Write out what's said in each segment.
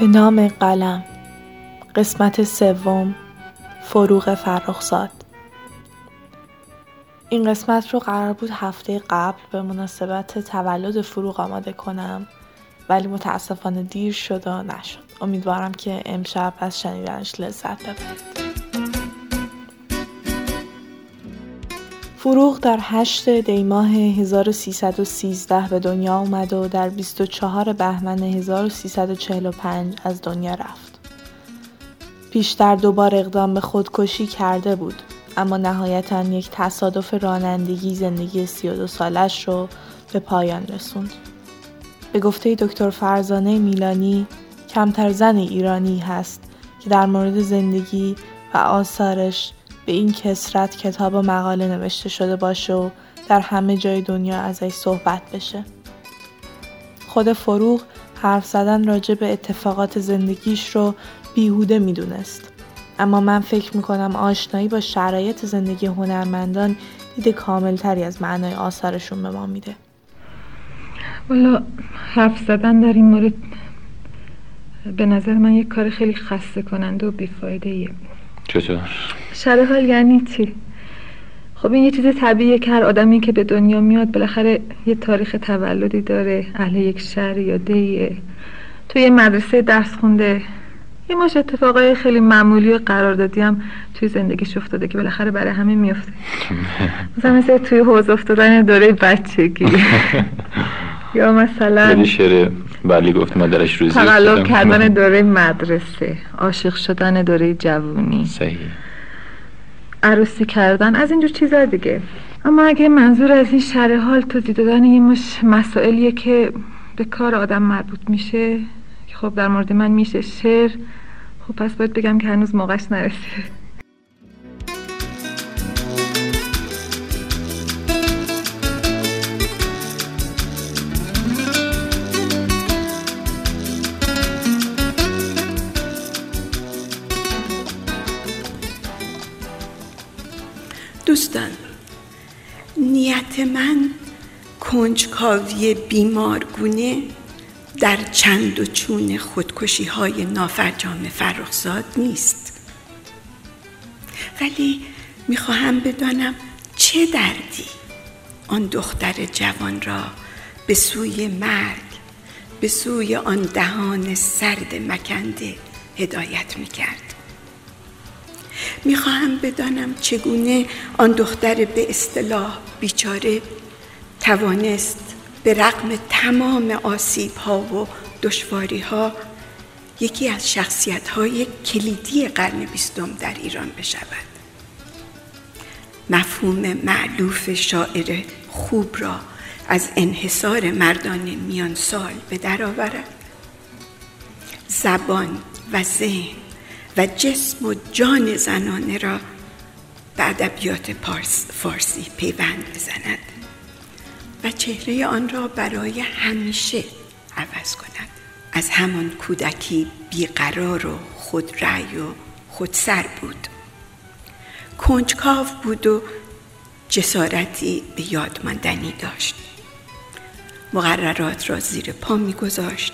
به نام قلم، قسمت سوم، فروغ فرخزاد. این قسمت رو قرار بود هفته قبل به مناسبت تولد فروغ آماده کنم، ولی متاسفانه دیر شد و نشد. امیدوارم که امشب از شنیدنش لذت ببرید. فروغ در 8 دی ماه 1313 به دنیا آمد و در 24 بهمن 1345 از دنیا رفت. پیشتر 2 بار اقدام به خودکشی کرده بود، اما نهایتاً یک تصادف رانندگی زندگی 32 سالش رو به پایان رسوند. به گفته دکتر فرزانه میلانی، کمتر زن ایرانی هست که در مورد زندگی و آثارش به این کثرت کتاب و مقاله نوشته شده باشه و در همه جای دنیا ازش صحبت بشه. خود فروغ حرف زدن راجع به اتفاقات زندگیش رو بیهوده میدونست، اما من فکر میکنم آشنایی با شرایط زندگی هنرمندان دید کاملتری از معنای آثارشون به ما میده. والا حرف زدن در این مورد به نظر من یک کار خیلی خسته کننده و بیفایده ایه. چطور؟ شرح حال یعنی چی؟ خب این یه چیز طبیعیه که هر آدمی که به دنیا میاد بالاخره یه تاریخ تولدی داره، اهل یک شهر یا دیه، توی یه مدرسه درس خونده، یه ماش اتفاقای خیلی معمولی و قراردادی هم توی زندگیش افتاده که بالاخره برای همه میفته. مثلا توی حوض افتادن دوره بچگی، یا مثلا یه شعر بلی گفت مادرش روزی تقلب کردن دوره مدرسه، عاشق شدن دوره جوونی، صحیح، عروسی کردن، از اینجور چیزا دیگه. اما اگه منظور از این شرح حال توضیح دادن یه مش مسائلیه که به کار آدم مربوط میشه، خب در مورد من میشه شعر، خب پس باید بگم که هنوز موقعش نرسیده. دوستان، نیت من کنجکاوی بیمارگونه در چند و چون خودکشی‌های نافرجام فرخزاد نیست، ولی می‌خواهم بدانم چه دردی آن دختر جوان را به سوی مرگ، به سوی آن دهان سرد مکنده هدایت می‌کرد. می‌خواهم بدانم چگونه آن دختر به اصطلاح بیچاره توانست به رغم تمام آسیب‌ها و دشواری‌ها یکی از شخصیت‌های کلیدی قرن 20 در ایران بشود. مفهوم مألوف شاعر خوب را از انحصار مردان میان سال به درآورد، زبان و ذهن و جسم و جان زنانه را به ادبیات فارسی پیوند بزند و چهره آن را برای همیشه عوض کند. از همان کودکی بیقرار و خودرأی و خودسر بود، کنجکاو بود و جسارتی به یاد ماندنی داشت. مقررات را زیر پا می‌گذاشت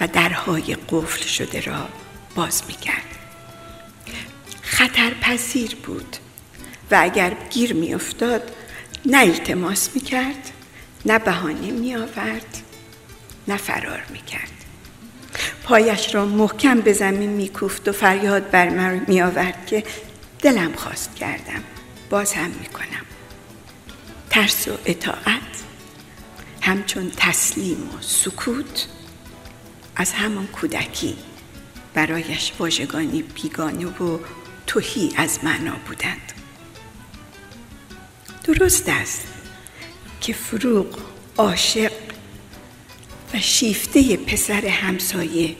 و درهای قفل شده را باز می‌کرد. خطرپذیر بود و اگر گیر می‌افتاد نه التماس میکرد، نه بهانه میآورد، نه فرار میکرد. پایش را محکم به زمین میکوفت و فریاد بر من میآورد که دلم خواست کردم، باز هم میکنم. ترس و اطاعت همچون تسلیم و سکوت از همان کودکی برایش واژگانی بیگانه و تهی از معنا بودند. درست است که فروغ عاشق و شیفته پسر همسایه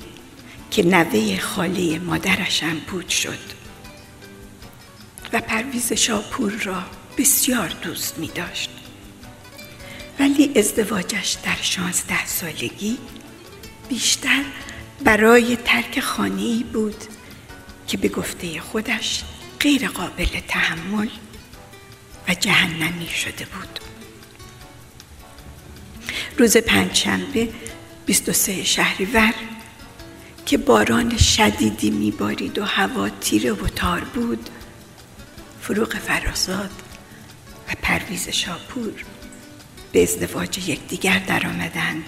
که نوه خاله مادرش هم بود شد و پرویز شاپور را بسیار دوست می داشت، ولی ازدواجش در 16 سالگی بیشتر برای ترک خانه‌ای بود که به گفته خودش غیر قابل تحمل و جهنمی شده بود. روز پنجشنبه 23 شهریور که باران شدیدی میبارید و هوا تیره و تار بود، فروغ فرخزاد و پرویز شاپور به ازدواج یکدیگر در آمدند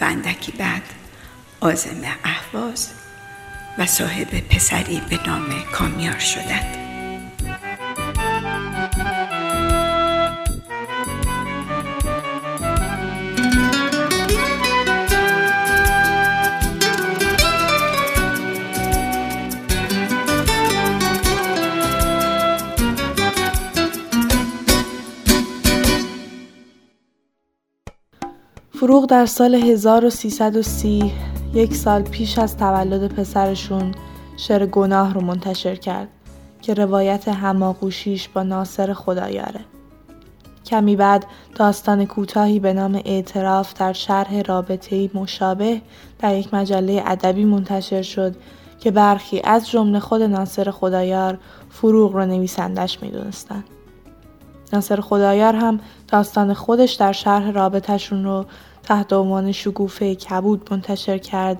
و اندکی بعد عازم اهواز و صاحب پسری به نام کامیار شدند. فروغ در سال 1330 یک سال پیش از تولد پسرشون شعر گناه رو منتشر کرد که روایت هماغوشیش با ناصر خدایاره. کمی بعد داستان کوتاهی به نام اعتراف در شرح رابطه‌ای مشابه در یک مجله ادبی منتشر شد که برخی از جمله خود ناصر خدایار فروغ رو نویسندش می‌دونستن. ناصر خدایار هم داستان خودش در شرح رابطه‌شون رو تحت عنوان شگوفه کبود منتشر کرد،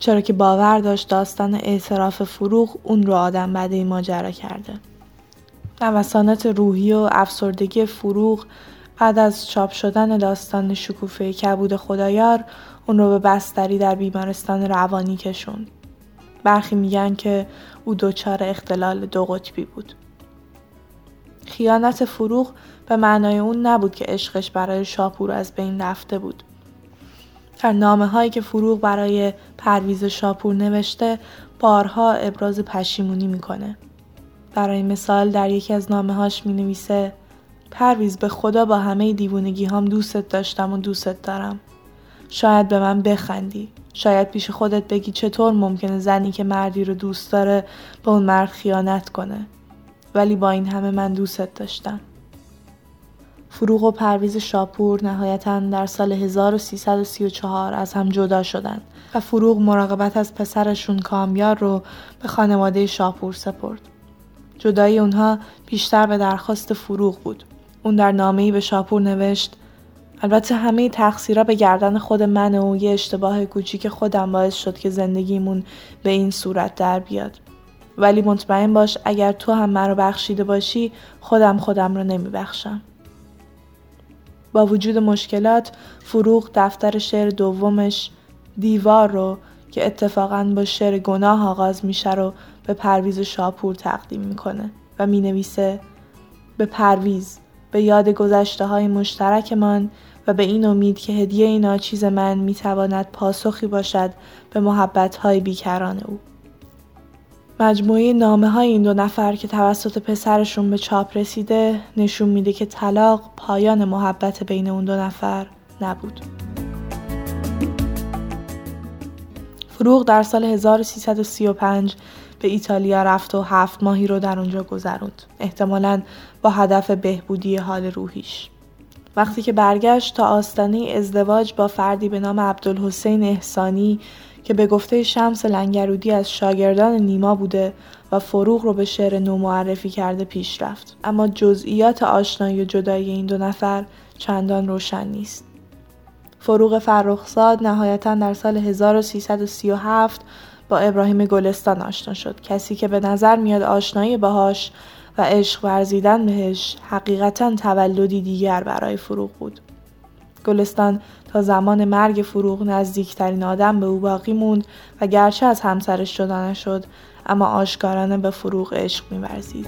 چرا که باور داشت داستان اعتراف فروغ اون رو آدم بدی ماجرا کرده. نوسانات روحی و افسردگی فروغ بعد از چاپ شدن داستان شگوفه کبود خدایار اون رو به بستری در بیمارستان روانی کشوند. برخی میگن که او دچار اختلال دو قطبی بود. خیانت فروغ به معنای اون نبود که عشقش برای شاپور از بین رفته بود. در نامه‌هایی که فروغ برای پرویز شاپور نوشته بارها ابراز پشیمونی میکنه. برای مثال در یکی از نامه‌هاش مینویسه: پرویز، به خدا با همه دیوونگی هم دوستت داشتم و دوستت دارم. شاید به من بخندی، شاید پیش خودت بگی چطور ممکنه زنی که مردی رو دوست داره به اون مرد خیانت کنه، ولی با این همه من دوستت داشتم. فروغ و پرویز شاپور نهایتاً در سال 1334 از هم جدا شدند و فروغ مراقبت از پسرشون کامیار رو به خانواده شاپور سپرد. جدایی اونها بیشتر به درخواست فروغ بود. اون در نامه‌ای به شاپور نوشت: البته همه تقصیرها به گردن خود منه و یه اشتباه کوچیک خودم باعث شد که زندگیمون به این صورت در بیاد. ولی مطمئن باش اگر تو هم مرا بخشیده باشی خودم را نمیبخشم. با وجود مشکلات فروغ دفتر شعر دومش دیوار رو که اتفاقاً با شعر گناه آغاز میشه رو به پرویز شاپور تقدیم میکنه و مینویسه: به پرویز، به یاد گذشته های مشترک من و به این امید که هدیه این ناچیز من میتواند پاسخی باشد به محبت های بیکران او. مجموعه نامه‌های این دو نفر که توسط پسرشون به چاپ رسیده نشون میده که طلاق پایان محبت بین اون دو نفر نبود. فروغ در سال 1335 به ایتالیا رفت و 7 ماهی رو در اونجا گذروند، احتمالاً با هدف بهبودی حال روحیش. وقتی که برگشت تا آستانه ازدواج با فردی به نام عبدالحسین احسانی که به گفته شمس لنگرودی از شاگردان نیما بوده و فروغ رو به شعر نو معرفی کرده پیش رفت. اما جزئیات آشنایی و جدایی این دو نفر چندان روشن نیست. فروغ فرخزاد نهایتاً در سال 1337 با ابراهیم گلستان آشنا شد، کسی که به نظر میاد آشنایی باهاش و عشق ورزیدن بهش حقیقتاً تولدی دیگر برای فروغ بود. گلستان تا زمان مرگ فروغ نزدیکترین آدم به او باقی موند و گرچه از همسرش جدا نشد اما آشکارانه به فروغ عشق می‌ورزید.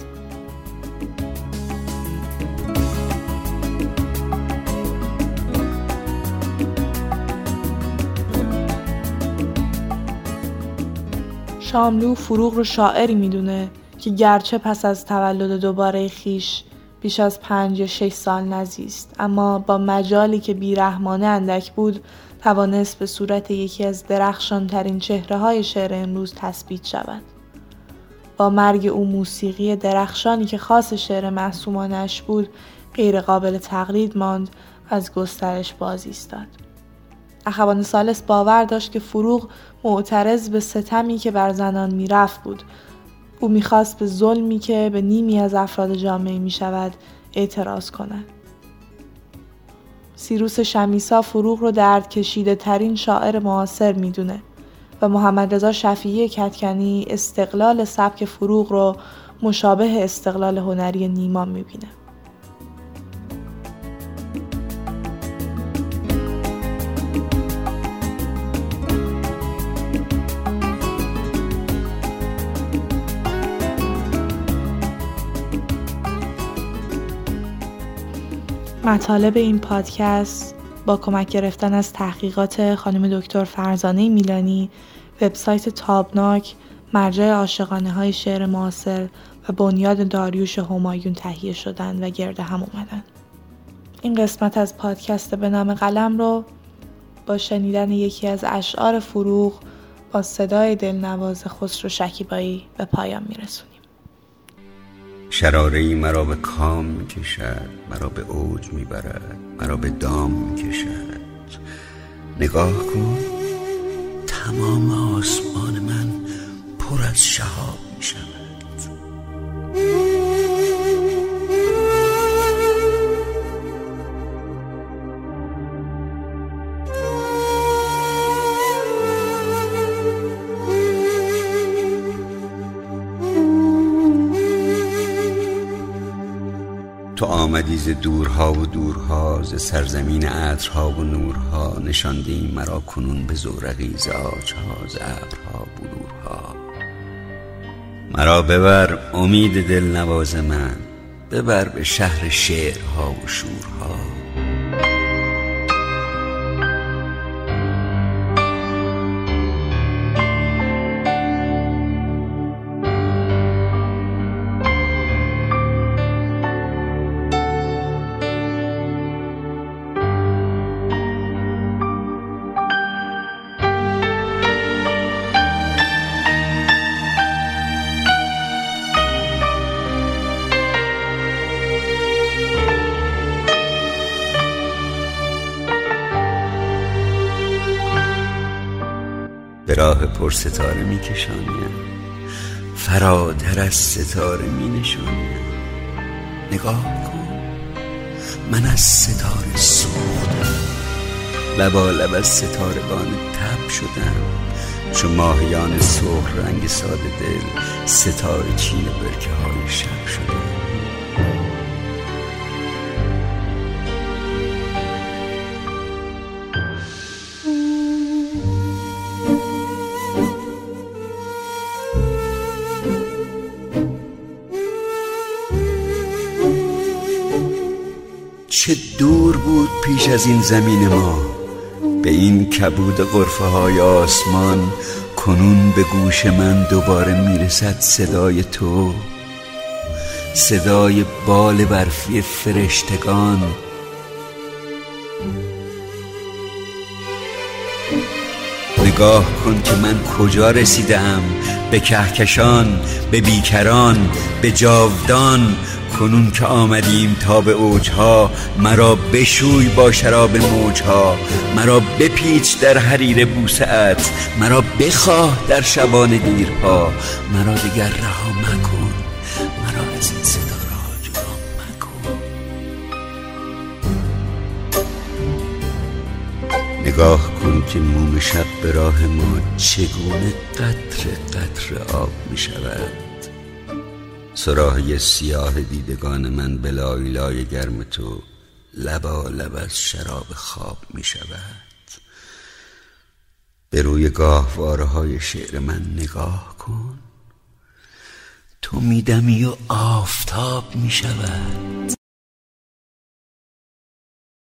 شاملو فروغ رو شاعری میدونه که گرچه پس از تولد دوباره خیش بیش از 5 یا 6 سال نزیست، اما با مجالی که بیرحمانه اندک بود توانست به صورت یکی از درخشانترین چهره‌های شعر امروز تثبیت شود. با مرگ او موسیقی درخشانی که خاص شعر معصومانش بود غیر قابل تقلید ماند و از گسترش باز ایستاد. اخوان سالس باور داشت که فروغ معترض به ستمی که بر زنان میرفت بود. او میخواست به ظلمی که به نیمی از افراد جامعه میشود اعتراض کند. سیروس شمیسا فروغ رو درد کشیده ترین شاعر معاصر میدونه. و محمد رضا شفیعی کدکنی استقلال سبک فروغ رو مشابه استقلال هنری نیما می‌بینه. مطالب این پادکست با کمک گرفتن از تحقیقات خانم دکتر فرزانه میلانی، وبسایت تابناک، مرجع عاشقانه های شعر معاصر و بنیاد داریوش همایون تهیه شدن و گرد هم اومدن. این قسمت از پادکست به نام قلم رو با شنیدن یکی از اشعار فروغ با صدای دلنواز خسرو شکیبایی به پایان میرسونیم. شراره‌ای مرا به کام می‌کشد، مرا به اوج می‌برد، مرا به دام می‌کشد. نگاه کن، تمام آسمان من پر از شهاب می‌شود. تو آمدی ز دورها و دورها، ز سرزمین عطرها و نورها، نشانده این مرا کنون به زورقی ز آجها، ز ابرها بلورها. مرا ببر امید دلنواز من، ببر به شهر شعرها و شورها. راه پر ستاره می کشانیم، فراتر از ستاره می نشانیم. نگاه کن، من از ستاره سوختم، لبالب از ستارگان تب شدم. چون ماهیان سرخ رنگ ساده دل، ستاره چین برکه های شب شدم. چه دور بود پیش از این زمین ما، به این کبود غرفه های آسمان. کنون به گوش من دوباره میرسد صدای تو، صدای بال برفی فرشتگان. نگاه کن که من کجا رسیدم، به کهکشان، به بیکران، به جاودان. کنون که آمدیم تا به اوجها، مرا بشوی با شراب موجها. مرا بپیچ در حریر بوسه‌ات، مرا بخواه در شبان دیرپا. مرا دیگر رها مکن، مرا از این ستاره ها جدا مکن. نگاه کن که موم شب به راه ما چگونه قطر قطر آب می شود. سراحی سیاه دیدگان من به لایلای گرم تو، لبا لب از شراب خواب می شود. به روی گاهواره های شعر من نگاه کن، تو می دمی و آفتاب می شود.